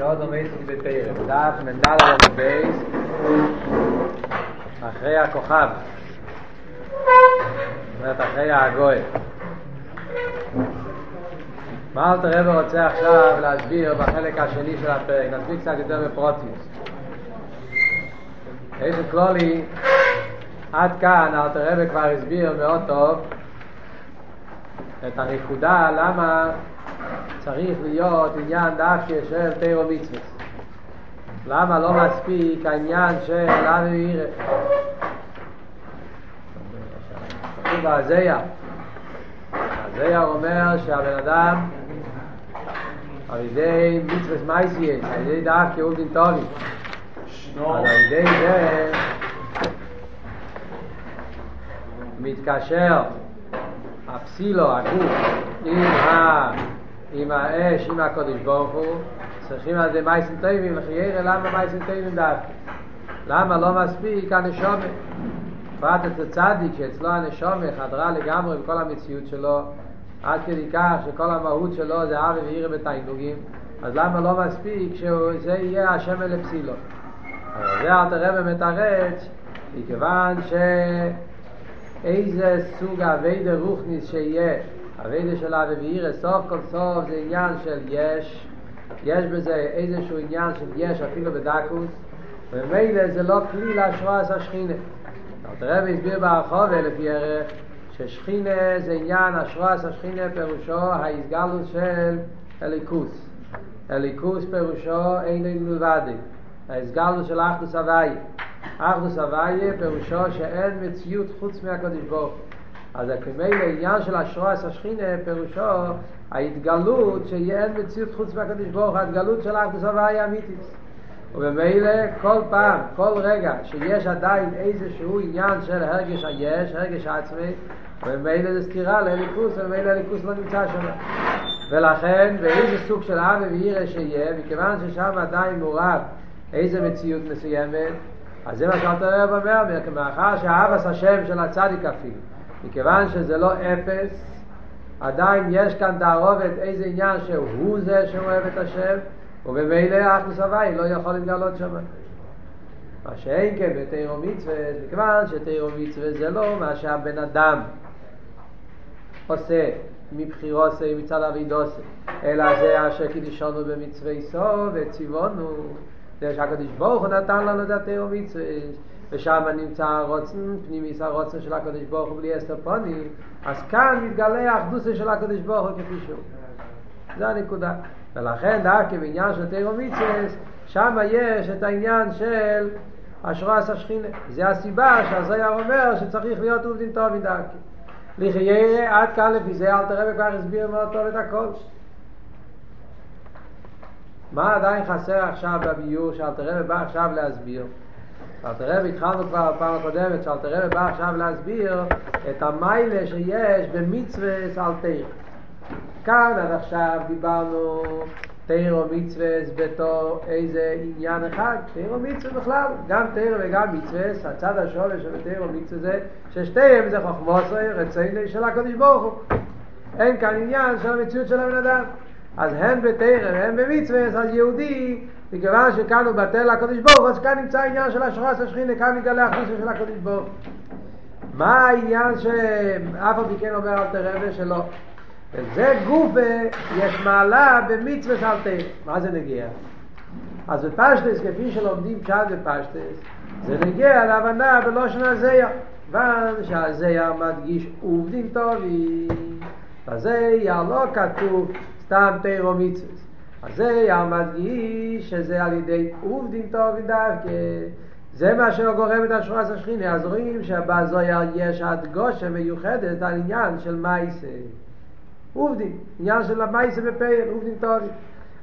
שעוד עומדים בפרק דף מנדל הרבייס אחרי הכוכב, זאת אומרת אחרי הגוי. מה אלתר רב רוצה עכשיו להסביר בחלק השני של הפרק? נסביר קצת יותר בפרוציס. יש את כלולי, עד כאן אלתר רב כבר הסביר מאוד טוב את הנקודה למה צריך להיות עניין דווקא של תורה ומצוות. למה לא מספיק העניין של לנו יראה? הזיה אומר שהבן אדם על ידי מצוות מייסייס, על ידי דווקא עובדין תורים, על ידי זה מתקשר הפסילו, הגוף, עם האש, עם הקודש ברוך הוא. צריכים על זה מייסים טובים לחייר. למה מייסים טובים דווקא? למה לא מספיק הנשומה? פרט את הצדיק שאצלו הנשומה חדרה לגמרי בכל המציאות שלו, עד כדי כך שכל המהות שלו זה אהבה ויראה בתענוגים. אז למה לא מספיק שזה יהיה השם אלה פסילו? אבל זה אלתר רב מתרץ, מכיוון ש איזה סוג הווידה רוחניס שיהיה, הווידה של אהבה ויראה, סוף כל סוף זה עניין של יש. יש בזה איזשהו עניין של יש אפילו בדקוס, ומילא זה לא כלי להשראה של שכינה. אלתר רב הסביר ברחוב לפי ערך ששכינה זה עניין, השראה של שכינה פירושו ההסגלות של אליקוס. אליקוס פירושו אין מלבדו, ההסגלות של אחדות הוויה. אחדות הוויה פירושו שאין מציאות חוץ מהקדוש ברוך הוא. אז הכמי לעניין של השראה של השכינה פירושו ההתגלות שאין מציאות חוץ מהקדוש ברוך הוא, ההתגלות של אחדות הוויה אמיתית. ובמילא כל פעם, כל רגע שיש עדיין איזשהו עניין של הרגש היש, הרגש העצמי, ובמילא זה סתירה לליכוס, ובמילא הליכוס לא נמצא שם. ולכן באיזה סוג של אהבה ויראה שיהיה, מכיוון ששם עדיין מורב איזה מציאות מסוימת, אז זה מה שאלתר רב אומר, מאחר שהאהבת השם של הצדיק אפילו, מכיוון שזה לא אפס, עדיין יש כאן תערובת איזה עניין שהוא זה שאוהב את השם, ובמילא האחדות הוויה לא יכול להתגלות שם. מה שאין כן בתורה ומצוות, מכיוון שתורה ומצוות זה לא מה שהבן אדם עושה מבחירו עושה מצד אביד עושה, אלא זה אשר קידשנו במצווי סוף וציוונו, זה שהקדוש ברוך הוא נתן לנו את התורה ומצוות, ושם נמצא הרוצן, פנימיס הרוצן של הקדוש ברוך הוא בלי עשר פונים, אז כאן מתגלה האחדות של הקדוש ברוך הוא כפי שהוא. זה הנקודה. ולכן דווקא בעניין של תורה ומצוות, שם יש את העניין של השראה של השכינה. זה הסיבה שהזוהר אומר שצריך להיות עובדין תורה דווקא. לחייה, עד כאן לפי זה אלתר רב כבר הסביר מאוד טוב את הכל. מה עדיין חסר עכשיו בביור שאלתר רב בא עכשיו להסביר? אלתר רב התחלנו כבר בפעם הקודמת שאלתר רב בא עכשיו להסביר את המיילה שיש במצווס על תורה. כאן עד עכשיו דיברנו תורה ומצווס בתור איזה עניין אחד, תורה ומצווס בכלל, גם תורה וגם מצווס. הצד השורש של תורה ומצווס זה ששתיהם זה חוכמות רצונו של הקדוש ברוך הוא. אין כאן עניין של המציאות של הבן אדם. אז הן בתורה והן במצוות, אז יהודי, מכיוון שכאן הוא בטל הקדוש ברוך, אז כאן נמצא העניין של השראה של השכינה, כאן נגלה החושה של הקדוש ברוך. מה העניין שאף עוד מכן אומר אלתר רב שלא? וזה גוף יש מעלה במצוות של תורה. מה זה נגיע? אז בפשטס, כפי שלומדים כאן בפשטס, זה נגיע להבנה בלושן הזיה. כיוון שהזיה מדגיש עובדים טובים, הזיה לא כתוב סתם תורה ומצוות. אז זה מדגיש שזה על ידי עובדין תורה דווקא, זה מה שגורם את השראה של השכינה. אז רואים שבזוהר יש הדגשה מיוחדת על עניין של מעשה עובדין, עניין של המעשה בפועל, עובדין תורה.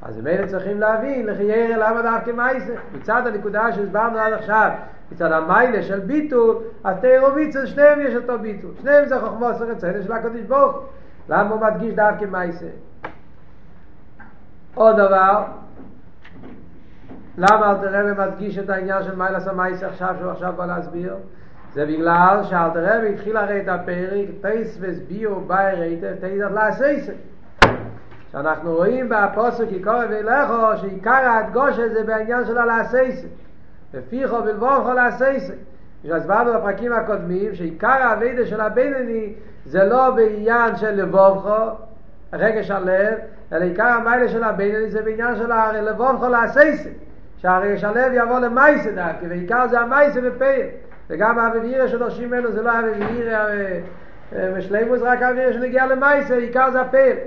אז הם אלה צריכים להבין לחייר למה דווקא מעשה. מצד הנקודה שהסברנו עד עכשיו, מצד המיילה של ביטול, אז תורה ומצוות שניהם יש אותו ביטול, שניהם זה חוכמה ורצון של הקדוש ברוך הוא. למה הוא מדגיש דווקא מעשה? עוד דבר, למה אלתר רב מדגיש את העניין של מיילס המייס עכשיו שהוא עכשיו בא להסביר? זה בגלל שאלתר רב התחיל הרי את הפרק תייס וסביר ובאי ראיתך תייס עד לעשייסך. אנחנו רואים בפוסק עיקר ולכו שעיקר ההדגושה זה בעניין של הלעשייסה ופיחו ולבורכו לעשייסה. הסברנו בפרקים הקודמים שעיקר העבודה של הבינוני זה לא בעניין של לבורכו רגש הלב, אלא עיקר המעלה של הבינוני זה בעניין של לבורכו לעשייסה, שהרגש הלב יבוא למעשה דווקא, ועיקר זה המעשה בפייל. וגם האווירה שדורשים ממנו זה לא האווירה משלימוס, רק האווירה שנגיע למעשה, עיקר זה הפייל.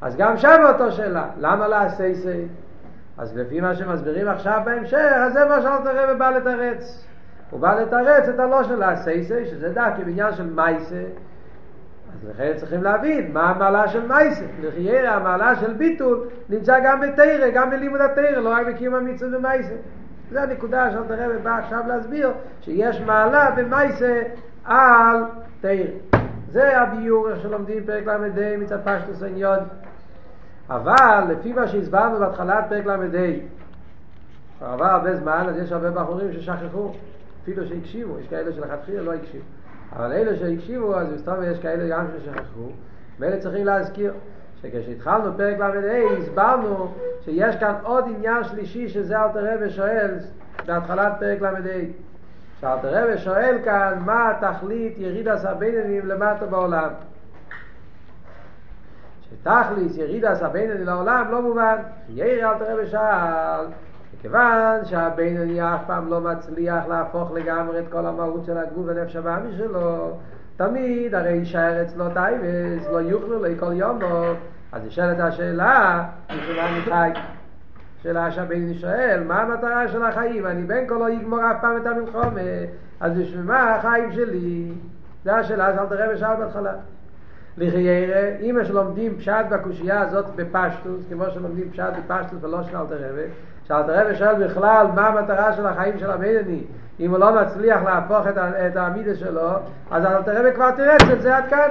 אז גם שם אותו שאלה, למה לעשייסה? אז לפי מה שמסבירים עכשיו בהמשך, אז זה מה שאלת הרב בא לתרץ. הוא בא לתרץ את הלא של לעשייסה, שזה דווקא בעניין של מעשה. אז לכן צריכים להבין מה המעלה של מייסה. לחיירה, המעלה של ביטול נמצא גם בתירה, גם בלימוד התירה, לא רק בקיום המצוות במייסה. זו הנקודה שאתה רואה ובא עכשיו להסביר, שיש מעלה במייסה על תירה. זה הביור שלומדים פרק למדי מצד פשטוס עניון. אבל לפי מה שהסברנו בהתחלת פרק למדי, עבר הרבה זמן, אז יש הרבה בחורים ששכחו, אפילו שהקשיבו, יש כאלה שלכתחילה לא הקשיבו. אבל אלה שהקשיבו, אז בסתום יש כאלה גם ששכחו, ואלה צריכים להזכיר שכשהתחלנו פרק למדי הסברנו שיש כאן עוד עניין שלישי, שזה אלתר רבי שואל בהתחלת פרק למדי. שאלתר רבי שואל כאן מה תכלית ירידת הבינונים למטה בעולם, שתכלית ירידת הבינונים לעולם לא מובן. ירא אלתר רבי שאל כיוון שהבינוני אף פעם לא מצליח להפוך לגמרי את כל המהות של הגבול ונפש הבאמי שלו, תמיד הרי יישאר אצלו טייבס, לא יוכלו לו כל יום לו. אז נשאלת השאלה, שאלה שהבינוני שואל, מה המטרה של החיים? אני בין כה לא יגמור אף פעם את המלחמה, אז בשביל מה החיים שלי? זו השאלה שאלת הרב שאל בהתחלה. לחיירה, אם שלומדים פשט בקושייה הזאת בפשטוס, כמו שלומדים פשט בפשטוס ולא של אלתר רבי, שאלתר רבי שואל בכלל מה המטרה של החיים של הבינוני, אם הוא לא מצליח להפוך את העמידה שלו, אז אלתר רבי כבר תירץ את זה עד כאן.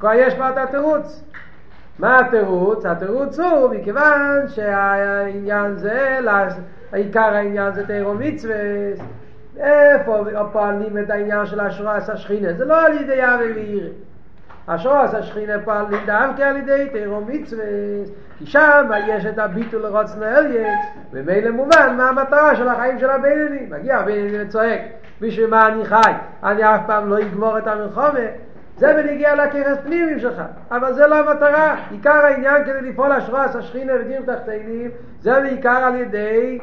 כבר יש כבר את התירוץ. מה התירוץ? התירוץ הוא מכיוון שהעניין זה, העיקר העניין זה תורה ומצוות, איפה פועלים את העניין של השרועס השכינה? זה לא על ידי אבי ואירי. השרועס השכינה פועלים דווקא על ידי תורה ומצוות, כי שם יש את הביטול רוצן העליין, ומילא מובן מה המטרה של החיים של הבינוני. מגיע הבינוני וצועק, בשביל מה אני חי? אני אף פעם לא אגמור את המלחמה. זה בנגיע לכרס פנימיים שלך, אבל זה לא המטרה. עיקר העניין כדי לפעול השרועס השכינה ודין תחתינים, זה בעיקר על ידי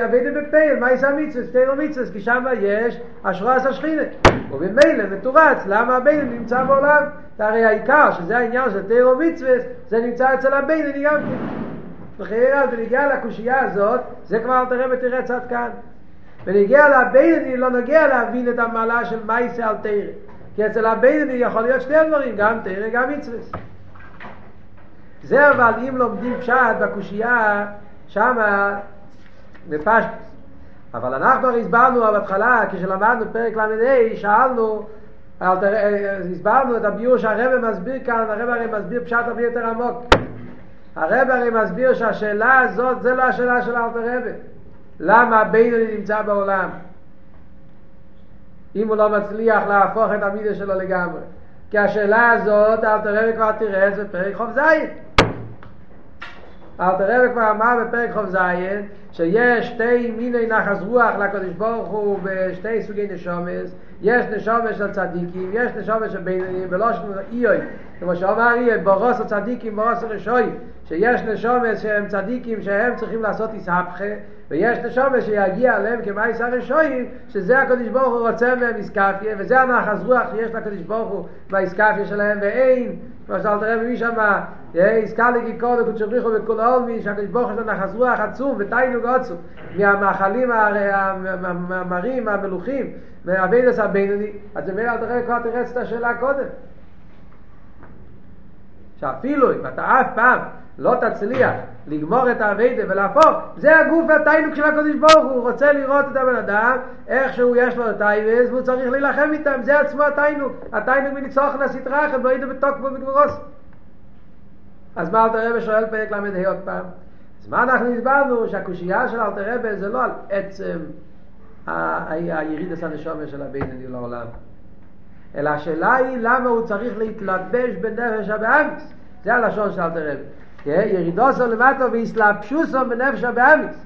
עבד בפייל, מייס המצווס, תירו מצווס, כי שם יש השרועס השכינה. ובמילא מטורץ, למה הבינון נמצא בעולם? הרי העיקר, שזה העניין של תירו מצווס, זה נמצא אצל הבינון גם כן. וכאילו, בנגיע לקושייה הזאת, זה כבר אלתר רבי תרץ עד כאן. בנגיע לבינון, לא נגיע להבין את המעלה של מייס על תירו. כי אצל הבינון יכול להיות שני דברים, גם תירו, גם מצווס. זה אבל אם לומדים פשט בקושייה, שמה בפשט. אבל אנחנו הסברנו על התחלה, כשלמדנו פרק למדי, שאלנו, הסברנו את הביור שהרבא מסביר כאן. הרבא הרי מסביר פשט הרבה יותר עמוק. הרבא הרי מסביר שהשאלה הזאת זה לא השאלה של הרבא, למה הבינוני נמצא בעולם אם הוא לא מצליח להפוך את המידה שלו לגמרי, כי השאלה הזאת הרבא כבר תראה את זה בפרק חוב זית. אלתר רבי כבר אמר בפרק חוב זיין שיש שתי מיני נחס רוח לקדוש ברוך הוא בשתי סוגי נשומס, יש נשומס של צדיקים, יש נשומס של בינונים, ולא של איוי, כמו שאומר איוי, ברוס הצדיקים ברוס הרשוי, שיש נשומס שהם צדיקים שהם צריכים לעשות איסהפכה, ויש נשומס שיגיע עליהם כמייס הרשויים, שזה הקדוש ברוך הוא רוצה מהם איסקפיה, וזה הנחס רוח שיש לקדוש ברוך הוא באיסקפיה שלהם, ואין כמו שאלתר רבי משמע יזכה לגיקור וקודשבריחו וכל העולמי, שהקדוש ברוך הוא נחס רוח עצום ותענוג עצום מהמאכלים המרים המלוכים מהעבודת הבינוני. אז זה אומר, אלתר רבי כבר תרץ את השאלה קודם, שאפילו אם אתה אף פעם לא תצליח לגמור את העבודה ולהפוך, זה הגוף והתענוג של הקדוש ברוך הוא רוצה לראות את הבן אדם איכשהו יש לו תאוות והוא צריך להילחם איתם, זה עצמו התענוג, התענוג מניצוח לסתרה אחת ועידו בתוקפו בגבורוס. אז מה אלתר רבי שואל פרק למדי עוד פעם? אז מה אנחנו הסברנו? שהקושייה של אלתר רבי זה לא על עצם הירידת הנשמה של הבינוני לעולם, אלא השאלה היא למה הוא צריך להתלבש בנפש הבאמיס. זה הלשון של אלתר רבי. ירידוסו למטו והסלבשוסו בנפש הבאמיס.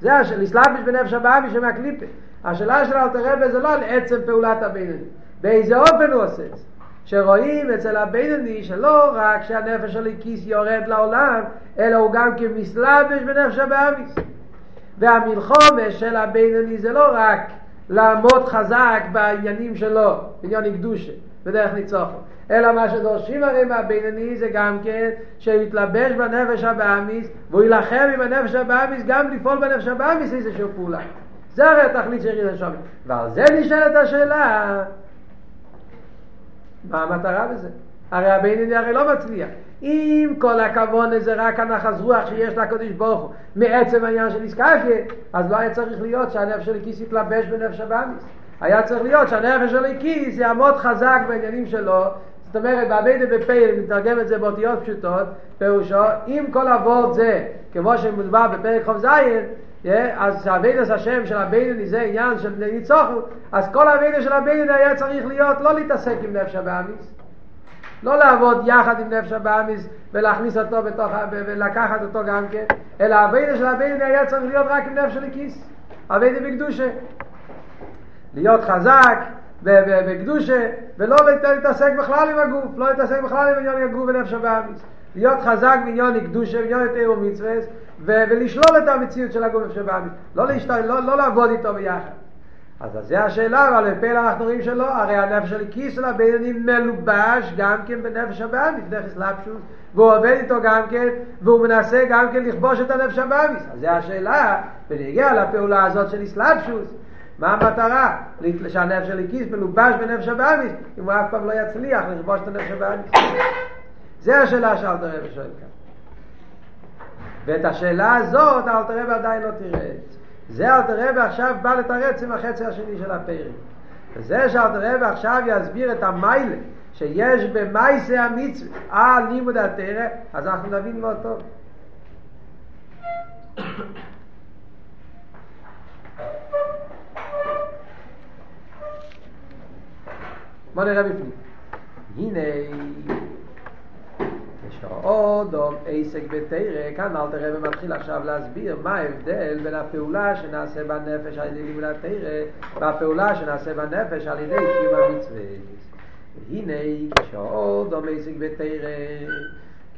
זה להסלבש בנפש הבאמיס שמהקליפה. השאלה של אלתר רבי זה לא לעצם פעולת הבינוני. באיזה אופן הוא עושה את זה? שרואים אצל הבינוני שלא רק שהנפש של הכיס יורד לעולם, אלא הוא גם כמסלבש בנפש הבאמיס. והמלחומה של הבינוני זה לא רק לעמוד חזק בעניינים שלו, בעניין הקדושה, בדרך ניצוחו, אלא מה שדורשים הרי מהבינוני זה גם כן שהוא יתלבש בנפש הבאמיס, והוא ילחם עם הנפש הבאמיס, גם לפעול בנפש הבאמיס איזשהו פעולה. זה הרי התכלית של ירידת השמש. ועל זה נשאלת השאלה, מה המטרה בזה? הרי הבינוני הרי לא מצליח. אם כל הכוון הזה רק הנחז רוח שיש לקודש ברוך הוא מעצם העניין של איסקאפיה, אז לא היה צריך להיות שהנפש של הכיס יתלבש בנפש הבאמיס. היה צריך להיות שהנפש של הכיס יעמוד חזק בעניינים שלו. זאת אומרת, בעבד בפייל, נתרגם את זה באותיות פשוטות, פירושו, אם כל עבוד זה, כמו שמודבר בפרק חוב זיין, אז העבד השם של הבינוני זה עניין של בני ניצוחו, אז כל העבד של הבינוני היה צריך להיות לא להתעסק עם נפש הבאמיס, לא לעבוד יחד עם נפש הבאמיס ולהכניס אותו בתוך, ולקחת אותו גם כן, אלא העבודה של הבינוני היה צריך להיות רק עם נפש של הכיס, עבודה בקדושה, להיות חזק בקדושה, ולא להתעסק בכלל עם הגוף, לא להתעסק בכלל עם עניין הגוף ונפש הבאמיס, להיות חזק בעניין הקדושה, בעניין תורה ומצוות, ולשלול את המציאות של הגוף ונפש הבאמיס, לא לעבוד איתו ביחד. אז זה השאלה, אבל בפעיל אנחנו רואים שלא, הרי הנפש של הכיס של הבינוני מלובש גם כן בנפש הבאמיס, נכס לפשוט, והוא עובד איתו גם כן, והוא מנסה גם כן לכבוש את הנפש הבאמיס. אז זה השאלה, ונגיע לפעולה הזאת של איסלאפשוט, מה המטרה? שהנפש של הכיס מלובש בנפש הבאמיס, אם הוא אף פעם לא יצליח לכבוש את הנפש הבאמיס. זה השאלה שאלתר רבי שואל כאן. ואת השאלה הזאת אלתר רבי עדיין לא תראה. זה אלתר רבי עכשיו בא לתרץ עם החצי השני של הפרק. וזה שאלתר רבי עכשיו יסביר את המיילה שיש במייסי המצווה על לימוד התורה, אז אנחנו נבין מאוד טוב. בוא נראה בפנים. הנה שעוד עסק בתורה, כאן אלתר רבי מתחיל עכשיו להסביר מה ההבדל בין הפעולה שנעשה בנפש על ידי לימוד התורה והפעולה שנעשה בנפש על ידי קיום המצווה. והנה כשעוד עסק בתורה,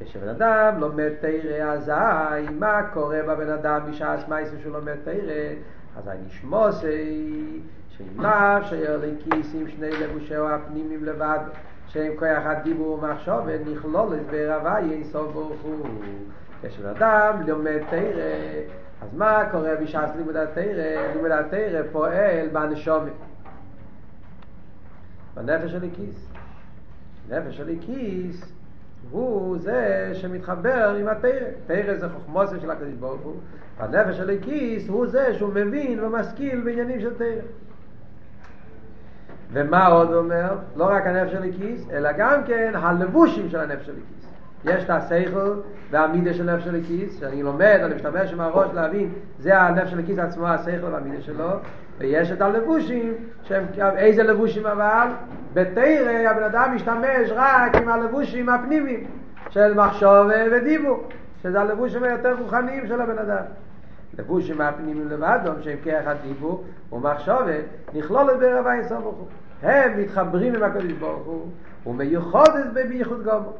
כשבן אדם לומד תורה, אזי מה קורה בבן אדם משעס מעשה שהוא לומד תורה? אזי נשמוסי שאיליו שהכיסים שני לבושהו הפנימיים לבד, שם כוח הדיבור ומחשוב נכלול את בערבה יסוף ברוך הוא. כשבן אדם לומד תורה, אז מה קורה בשעס לימוד התורה? לימוד התורה פועל בנשומה, בנפש של הכיס. נפש של הכיס הוא זה שמתחבר עם התורה. תורה זה חוכמות של הקדוש ברוך הוא, והנפש של הכיס הוא זה שהוא מבין ומשכיל בעניינים של תורה. ומה עוד אומר? לא רק הנפש של הכיס, אלא גם כן הלבושים של הנפש של הכיס. יש את השכל והמידה של הנפש של הכיס, שאני לומד, אני משתמש עם הראש להבין, זה הנפש של הכיס עצמו, השכל והמידה שלו. ויש את הלבושים, איזה לבושים אבל? בתורה הבן אדם משתמש רק עם הלבושים הפנימיים, של מחשוב ודיבור, שזה הלבושים היותר רוחניים של הבן אדם. לבושים הפנימיים לבדו, שהם כיח הדיבור ומחשוב נכלול את בערבה אינסוף ברוך הוא. הם מתחברים עם הקדוש ברוך הוא ומיוחדת בייחוד גמור.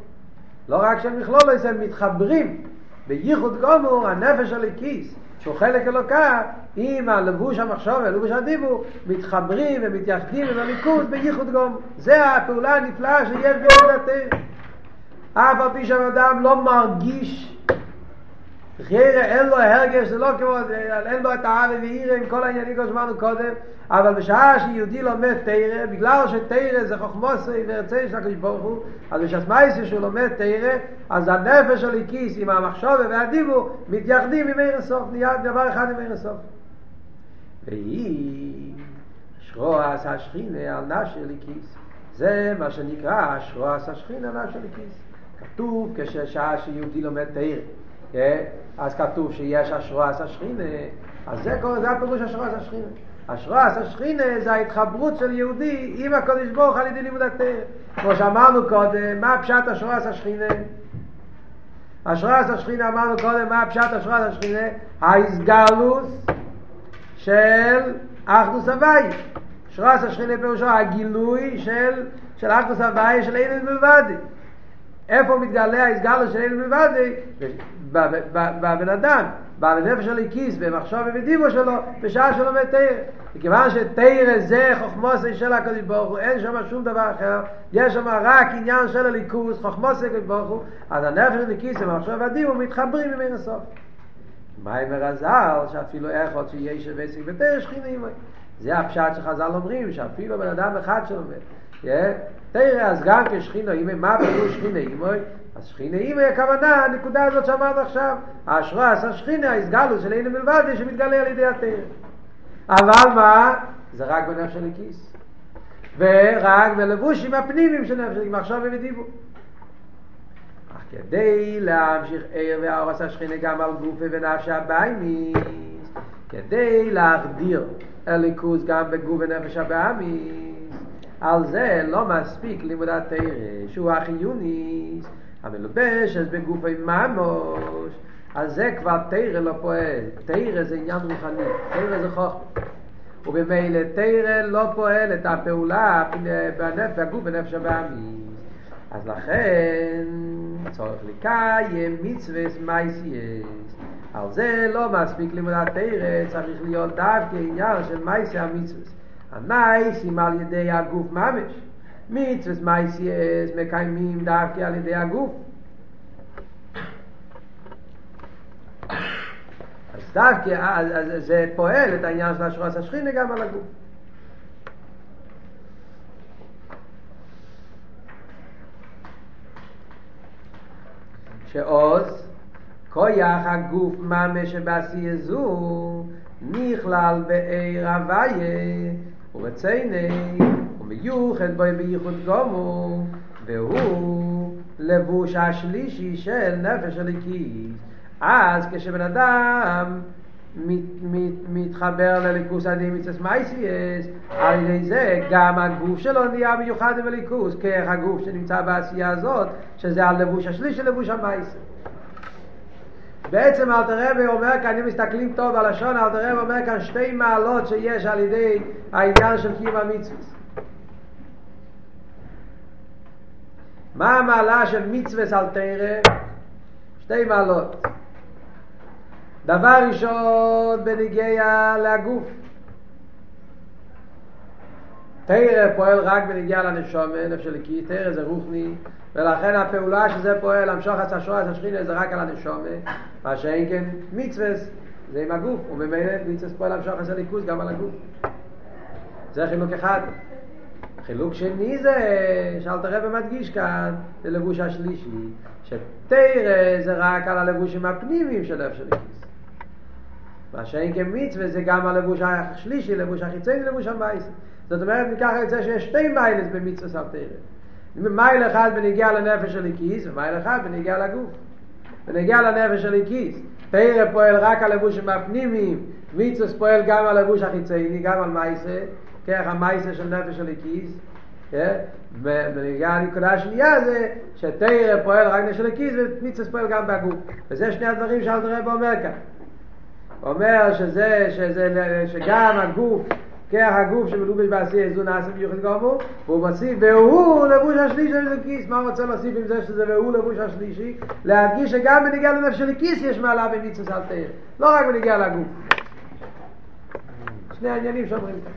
לא רק שהם נכלול, הם מתחברים בייחוד גמור. הנפש של הכיס שהוא חלק אלוקה עם הלבוש המחשוב ולבוש הדיבור מתחברים ומתייחדים עם הליכוד בייחוד גמור. זה הפעולה הנפלאה שיש ביחוד התורה. אף על פי שאדם לא מרגיש חיירה, אין לו הרגש, זה לא כמו, אין לו את העלה ועירה עם כל העניינים כמו שמענו קודם, אבל בשעה שיהודי לומד תורה, בגלל שתורה זה חוכמוסי ורצי של הקדוש ברוך הוא, אז בשעשמייסי שהוא לומד תורה, אז הנפש של הכיס עם המחשוב והדיבור מתייחדים עם עיר הסוף, נהיה דבר אחד עם עיר הסוף. והיא שרועס השכינה על נפש של הכיס, זה מה שנקרא שרועס השכינה על נפש של הכיס. כתוב כשעה שיהודי לומד תורה, אז כתוב שיש השרועס השכינה, אז זה הפירוש השרועס השכינה. השרס, השכינה, זה ההתחברות של יהודי עם הקודש ברוך על ידי לימוד התורה. כמו שאמרנו קודם, מה פשט השרס, השכינה? השרס, השכינה, אמרנו קודם, מה פשט השרס, השכינה? ההסגלוס של אחדוס הוואי. שרס, השכינה, פירושו הגילוי של אחדוס הוואי, של אין מלבדי. איפה מתגלה ההסגלוס של אין מלבדי? בבן אדם. בעל הנפש של הכיס, במחשוב ובדימו שלו, בשעה שלו מתאר. וכיוון שתאר זה חוכמוסי של הקדוש ברוך הוא, אין שם שום דבר אחר, יש שם רק עניין של הליכוס, חוכמוסי הקדוש ברוך הוא, אז הנפש של הכיס, במחשוב ובדימו, מתחברים עם אינסוף. מה עם הרזל, שאפילו איכות שיהיה שבסק ותאר שכינים? זה הפשט שחז"ל אומרים, שאפילו בן אדם אחד שאומר, תאר אז גם כשכינו אימא, מה פרו שכינו אימא? אז שכינה אימא הכוונה, הנקודה הזאת שאמרת עכשיו, השרס, השכינה, ההסגלות של אין מלבד שמתגלה על ידי התאר. אבל מה? זה רק בנפש של הכיס. ורק בלבושים הפנימיים של נפש של הכיס, מחשב ובדיבור. אך כדי להמשיך ער והאורס השכינה גם על גופה ונפש הבאמיס, כדי להחדיר הליכוז גם בגוף ונפש הבאמיס, על זה לא מספיק לימוד התאר, שהוא החיוניס, המלובש, אז בגופי ממוש, אז זה כבר תירה לא פועל. תירה זה עניין רוחני, תירה זה חוכמה. ובמילא תירה לא פועל את הפעולה בגוף בנפש הבאמיס. אז לכן צורך לקיים מצווס מייסייס. על זה לא מספיק לימוד התירה, צריך להיות דווקא עניין של מייסי המצווס. המייסים על ידי הגוף ממש. מצווס מייסייס מקיימים דווקא על ידי הגוף. אז דווקא זה פועל את העניין של השרס השכינה גם על הגוף. שעוז כויח הגוף ממש שבעשי זו נכלל בעיר הוויה ורציני ומיוחד בוי בייחוד גומו, והוא לבוש השלישי של נפש הליקיס. אז כשבן אדם מתחבר לליכוס עדי מצס מייסייס, על ידי זה גם הגוף שלו נהיה מיוחד בליכוס, כך הגוף שנמצא בעשייה הזאת, שזה על לבוש השלישי, לבוש המייסי. בעצם אלתר רבי אומר כאן, אם מסתכלים טוב על השון, אלתר רבי אומר כאן שתי מעלות שיש על ידי העניין של קיום המצווס. מה המעלה של מצווס על תורה? שתי מעלות. דבר ראשון בנגיעה לגוף. תורה פועל רק בנגיעה לנשמה, נפש הליקי, תורה זה רוחני, ולכן הפעולה שזה פועל, המשוחס השורס השכינה זה רק על הנשמה, מה שאין כן מצווס זה עם הגוף, וממילא מצווס פועל המשוחס הליכוס גם על הגוף. זה חילוק אחד. חילוק שני זה, שאלתר רבי מדגיש כאן, זה לבוש השלישי, שתרא זה רק על הלבושים הפנימיים של נפש הליקיס. מה שאין כמצווה זה גם הלבוש השלישי, לבוש החיצוני, לבוש המייס. זאת אומרת, מככה יוצא שיש שתי מיילס במצווה של תרא. מייל אחד בנגיע לנפש הליקיס, ומייל אחד בנגיע לגוף. בנגיע לנפש הליקיס, תרא פועל רק על הלבושים הפנימיים, מצווה פועל גם על הלבוש החיצוני, גם על מייס. כך המייסה של נפש הליקיס, והנקודה השנייה זה שתאיר פועל רק נפש הליקיס ומצווס פועל גם בגוף. וזה שני הדברים שאלתר רבי אומר כאן. הוא אומר שגם הגוף, כך הגוף שמלובש בעשי זו נעשה ביוחד גומו, והוא מוסיף, והוא לבוש השלישי של הליקיס. מה הוא רוצה להוסיף עם זה שזה והוא לבוש השלישי? להדגיש שגם בנגיעה לנפש הליקיס יש מעלה במצווס על תאיר, לא רק בנגיעה לגוף. שני העניינים שאומרים כאן.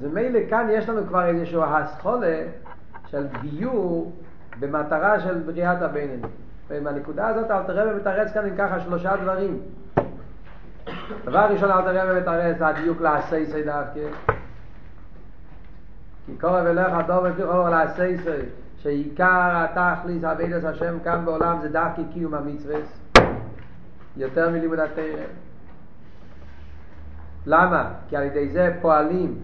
ומילא כאן יש לנו כבר איזשהו הסחולה של דיור במטרה של בריאת הבינן. ועם הנקודה הזאת אלתר רבי מתרץ כאן עם ככה שלושה דברים. דבר ראשון, אל תראה ומתראה, זה הדיוק לעשי סי דווקא. כי קורא ולך הדוב לפי חומר לעשי סי, שעיקר התכליס עבודת השם כאן בעולם זה דווקא קיום המצווס. יותר מלימוד התורה. למה? כי על ידי זה פועלים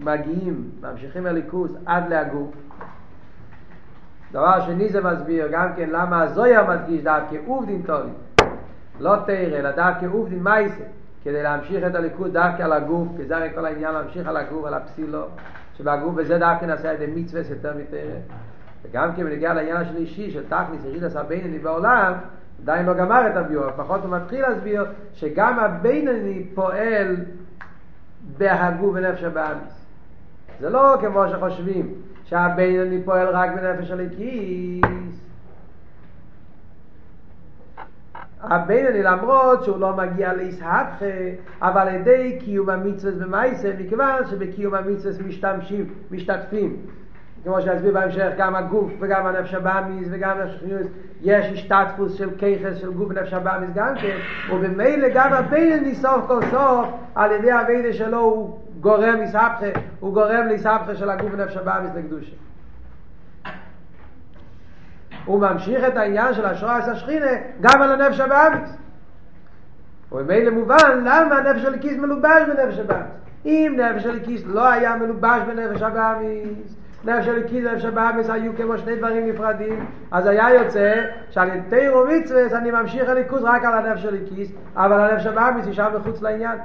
מגיעים, ממשיכים הליכוס עד להגוף. דבר שני, זה מסביר גם כן למה הזויה מדגיש דווקא עובדין תולי, לא תראה, אלא דווקא עובדין מייסה, כדי להמשיך את הליכוס דווקא על הגוף, כי זה הרי כל העניין להמשיך על הגוף, על הפסילו שבגוף, וזה דווקא נעשה את המצווס יותר מתראה. וגם כן בנגיע לעניין השלישי של תכניס ירידס הבינני בעולם, עדיין לא גמר את הביור, פחות הוא מתחיל להסביר שגם הבינני פועל בהגוף ונפש הבאמיס. זה לא כמו שחושבים שהבינני פועל רק בנפש הליקיס. הבינני, למרות שהוא לא מגיע להסהפכה, אבל עדי קיום המצווס במעשה, מכיוון שבקיום המצווס משתתפים, כמו שהסביר בהמשך, גם הגוף וגם הנפש הבאמיס וגם השכניות, יש השתתפוס של כיחס של גוף ונפש הבאמיס גם כן, ובמילא גם הבינני סוף כל סוף על ידי הבינני שלו הוא גורם לסבכה, הוא גורם לסבכה של הגוף ונפש הבאמיס לקדושה. הוא ממשיך את העניין של השראס השכינה גם על הנפש הבאמיס, ובמילא מובן למה הנפש הליקיס מלובש בנפש הבאמיס. אם נפש הליקיס לא היה מלובש בנפש הבאמיס, נפש הליקיס ונפש הבאמיס היו כמו שני דברים נפרדים, אז היה יוצא שעל ידי תורה ומצוות אני ממשיך הליכוז רק על הנפש הליקיס, אבל הנפש הבאמיס נשאר מחוץ לעניין.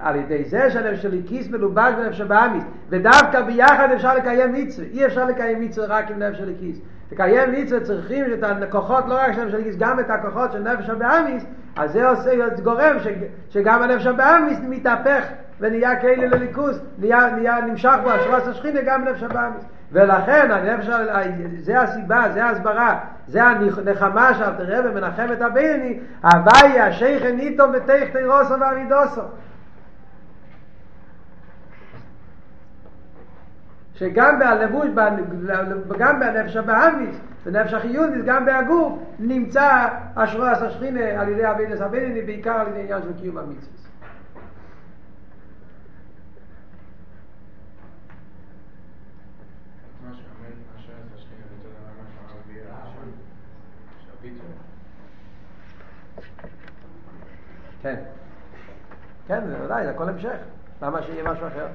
על ידי זה שהנפש הליקיס מלובש בנפש הבאמיס, ודווקא ביחד אפשר לקיים מצווה. אי אפשר לקיים מצווה רק עם נפש הליקיס. לקיים מצווה צריכים את הכוחות לא רק של נפש הליקיס, גם את הכוחות של נפש הבאמיס. אז זה עושה גורם שגם הנפש הבאמיס מתהפך ונהיה כאלה לליכוס, נהיה נמשך בו השראס השכינה גם בנפש הבאמיס. ולכן הנפש, זה הסיבה, זה ההסברה, זה הנחמה שאלת רבי מנחם את הבינני, הווי השכן איתו בתיך תירוסו ועמידוסו, שגם בלבוש, גם בנפש הבאמיס בנפש החיונית, גם בהגוף נמצא השראס השכינה על ידי הבינני, בעיקר על ידי עניין של קיום המצוות. כן, כן, זה ודאי, זה הכל המשך. למה שיהיה משהו אחר?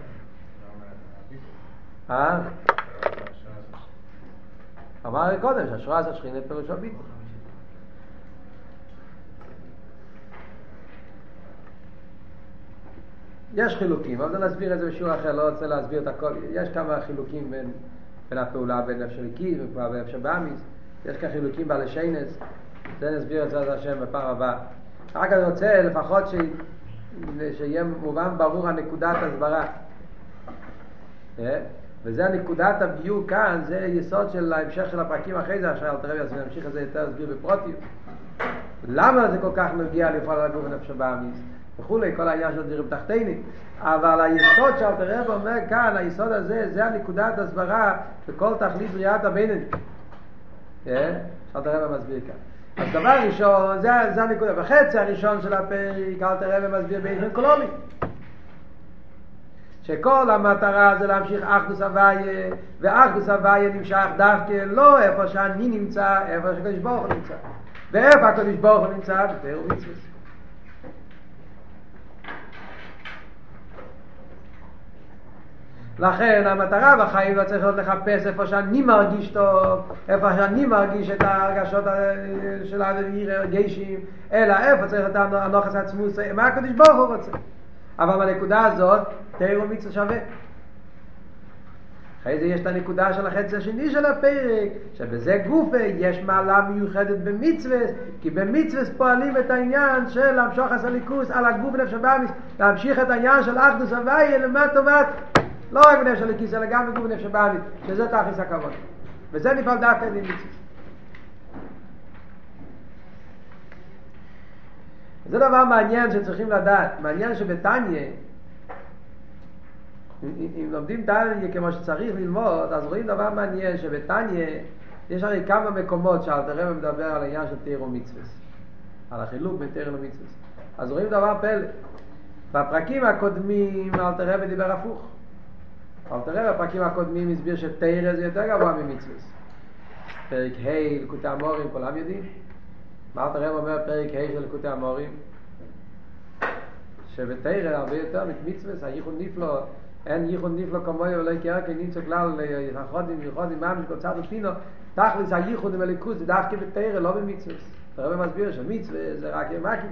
אמר קודם שהשראס השכינה פירוש הביטול. יש חילוקים, אבל נסביר את זה בשיעור אחר, לא רוצה להסביר את הכל. יש כמה חילוקים בין הפעולה, בין נפש הליקיס ונפש הבאמיס. יש כמה חילוקים בעלי שיינס, זה נסביר את זה השם בפעם הבאה. רק אני רוצה לפחות שיהיה מובן ברור הנקודת הסברה, וזה הנקודת הביור כאן, זה יסוד של ההמשך של הפרקים אחרי זה, אשר אל תרבי, אז נמשיך את זה יותר להסביר בפרוטיות למה זה כל כך נוגע לפעול על הגוף ונפש הבאמיס וכולי, כל העניין של דברים תחתינים. אבל היסוד שאל תרבי אומר כאן, היסוד הזה, זה הנקודת הסברה וכל תכלית בריאת הבינני, אל תרבי מסביר כאן. אז דבר ראשון, זה הנקודה. בחצי הראשון של הפרק אל תראה ומסביר באופן קלולי שכל המטרה זה להמשיך אחדוס הוויה, ואחדוס הוויה נמשך דווקא לא איפה שאני נמצא, איפה שהקדוש ברוך הוא נמצא. ואיפה הקדוש ברוך הוא נמצא? בתורה ומצוות. לכן המטרה בחיים לא צריך להיות לחפש איפה שאני מרגיש טוב, איפה שאני מרגיש את הרגשות של הרגשים, אלא איפה צריך את הנוחס עצמו, מה הקדוש ברוך הוא רוצה. אבל בנקודה הזאת תורה ומצוות שווה. אחרי זה יש את הנקודה של החצי השני של הפרק, שבזה גופה יש מעלה מיוחדת במצוות, כי במצוות פועלים את העניין של המשוך הסליקוס על הגוף נפש הבאמיס, להמשיך את העניין של אחדוס הוויה למטה ומטה, לא רק בנפש הליקיס, אלא גם בגוף נפש הבאמיס, שזה תכלית הכבוד. וזה נפעל דווקא עם מצוות. זה דבר מעניין שצריכים לדעת. מעניין שבתניא, אם לומדים תניא כמו שצריך ללמוד, אז רואים דבר מעניין שבתניא יש הרי כמה מקומות שאלת הרב מדבר על העניין של תורה ומצוות. על החילוק בין תרא למצוות. אז רואים דבר פלא. בפרקים הקודמים אלתר רבי דיבר הפוך. אלתר רבי בפרקים הקודמים הסביר שתרא זה יותר גבוה ממצוות. פרק ה' ליקוטי המורים, כולם יודעים? מה אלתר רבי אומר פרק ה' של ליקוטי המורים? שבתרא הרבה יותר ממצוות, הייחוד נפלא, אין ייחוד נפלא כמוי ולא יקרא כי נמצא כלל יחודים יחודים מאמש קוצר ופינו. תכלס הייחוד עם הליכוז זה דווקא בתרא, לא במצוות. הרב מסביר שמצוות זה רק מקיף,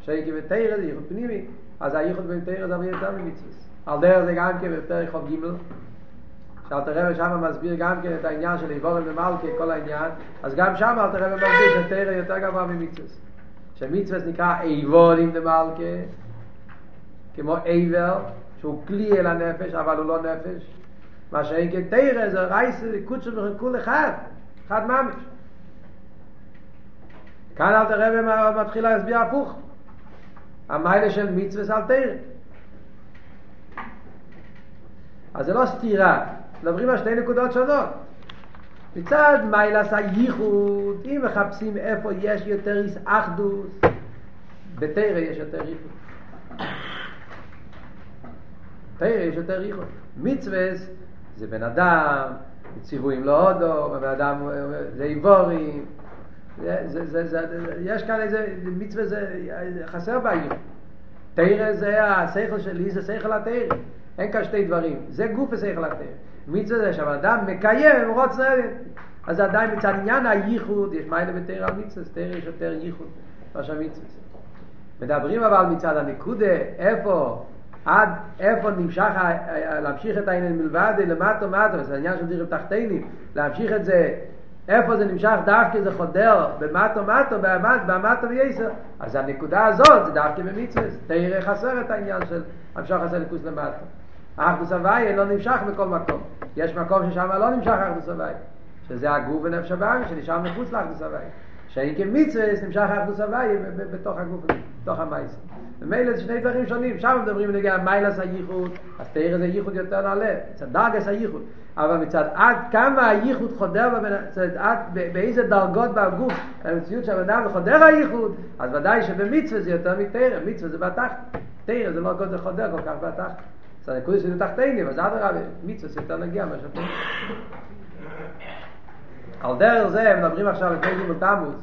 שהיא כבתרא זה ייחוד פנימי, אז הייחוד בתרא זה הרבה יותר ממצוות. על דרך זה גם כבפרק חוב ג' שאלתר רבי שם מסביר גם כן את העניין של איבורל ומלכה, כל העניין. אז גם שם אלתר רבי מסביר שתרא יותר גבוה ממצוות, שמצוות נקרא איבורל עם דמלכה, כמו עיוור שהוא כלי אל הנפש אבל הוא לא נפש. מה שאין כן תרא זה רייס וקודש וכל אחד, אחד ממש. כאן אלתר רבי מתחיל להסביר הפוך, המיילה של מצוות על תרא. אז זה לא סתירה, מדברים על שתי נקודות שונות. מצד מיילס הייחוד, אם מחפשים איפה יש יותר אחדות, בתרא יש יותר ייחוד. תרא יש יותר ייחוד. מצוות זה בן אדם, ציוויים לא הודו, בן אדם זה איבורים, יש כאן איזה מצווה, זה חסר בעיר. תרא זה השכל שלי, זה שכל התרא. אין כאן שתי דברים, זה גוף ושכל התרא. מצווה זה שהאדם מקיים רוצה, אז עדיין מצד עניין הייחוד, יש מיילה בתרא על מצווה, תרא יש יותר ייחוד מאשר מצווה. מדברים אבל מצד הנקודה, איפה? עד איפה נמשך, להמשיך את העניין מלבד, למטה מטה, זה העניין של דרך תחתינים, להמשיך את זה, איפה זה נמשך דווקא זה חודר, במטה מטה, במטה וייסר, אז הנקודה הזאת זה דווקא במצווה, תרא חסר את העניין של המשך הסליקוס למטה. האחדוס הוואי לא נמשך בכל מקום, יש מקום ששם לא נמשך האחדוס הוואי, שזה הגוף ונפש הבאמי, שנשאר מחוץ לאחדוס הוואי. שהיא כמצווה נמשך האחדוס הוואי בתוך הגוף, בתוך המייסר. ומילא זה שני דברים שונים, שם מדברים נגע מיילס הייחוד, אז תרא זה ייחוד יותר נעלה, מצד דרגס הייחוד, אבל מצד עד כמה הייחוד חודר, באיזה דרגות בגוף, המציאות שהאדם חודר הייחוד, אז ודאי שבמצווה זה יותר מתרא, מצווה זה בתחת, תרא זה לא כל זה חודר כל כך בתחת, אז הנקודה שזה תחתינו, אז עד הרבה, מצווה זה יותר נגיע משהו פה. על דרך זה הם מדברים עכשיו לפני ג' תמוז,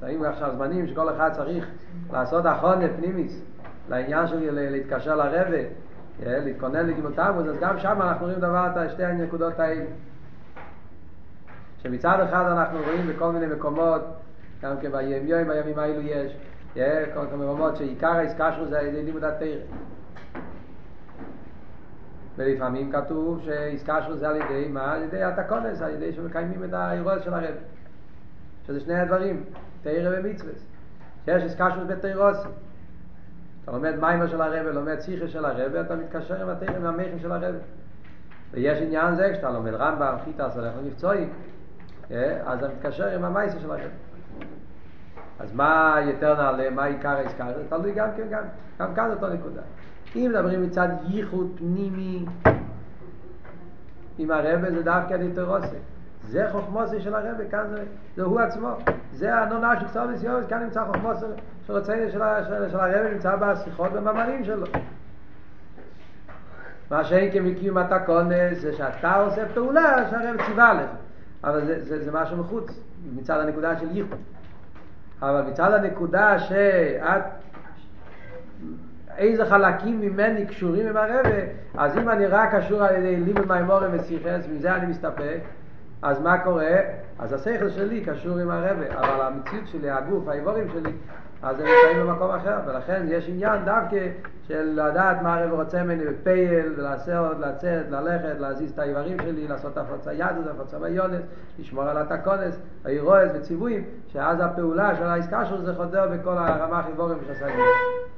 שמים עכשיו זמנים שכל אחד צריך לעשות אחרונה פנימיס לעניין שלי, להתקשר לרבי, להתכונן לג' תמוז. אז גם שם אנחנו רואים דבר את שתי הנקודות האלה, שמצד אחד אנחנו רואים בכל מיני מקומות, גם כן בימים האלו יש כל מיני מקומות שעיקר ההתקשרות זה לימוד התרא, ולפעמים כתוב שהתקשרות זה על ידי מה? על ידי התקונס, על ידי שמקיימים את האירוע של הרבי, שזה שני הדברים, תרא ומצוות. שיש התקשרות בתרוסי, אתה לומד מיימר של הרבי, לומד שיחה של הרבי, אתה מתקשר עם התרא, עם המיימר של הרבי. ויש עניין זה, כשאתה לומד רמב"ם, חיטס, הולך למבצעים, אז אתה מתקשר עם המיימר של הרבי. אז מה יותר נעלה, מה עיקר ההתקשרות? תלוי גם כן, גם כאן אותו נקודה. אם מדברים מצד ייחוד פנימי עם הרבי, זה דווקא בתרוסי. זה חוכמוסי של הרבי, כאן זה הוא עצמו, זה הנונה שקצוע בסיום, כאן נמצא חוכמוסי של הרבי, נמצא בשיחות ובמאמרים שלו. מה שאין כמקיום אתה כונס, זה שאתה עושה פעולה שהרבי ציווה עליך, אבל זה משהו מחוץ מצד הנקודה של ייחוד. אבל מצד הנקודה שאת איזה חלקים ממני קשורים עם הרבי, אז אם אני רק קשור על ידי לימוד מימורים ושיחס, מזה אני מסתפק, אז מה קורה? אז השכל שלי קשור עם הרבי, אבל המציאות שלי, הגוף, האיברים שלי, אז הם נמצאים במקום אחר, ולכן יש עניין דווקא של לדעת מה הרבי רוצה ממני בפייל, ולעשות, לצאת, ללכת, להזיז את האיברים שלי, לעשות הפרצה ידות, הפרצה ביונס, לשמור על התקונס, האירועס וציוויים, שאז הפעולה של ההזכה שלו זה חודר בכל הרמ"ח איברים ושסגים.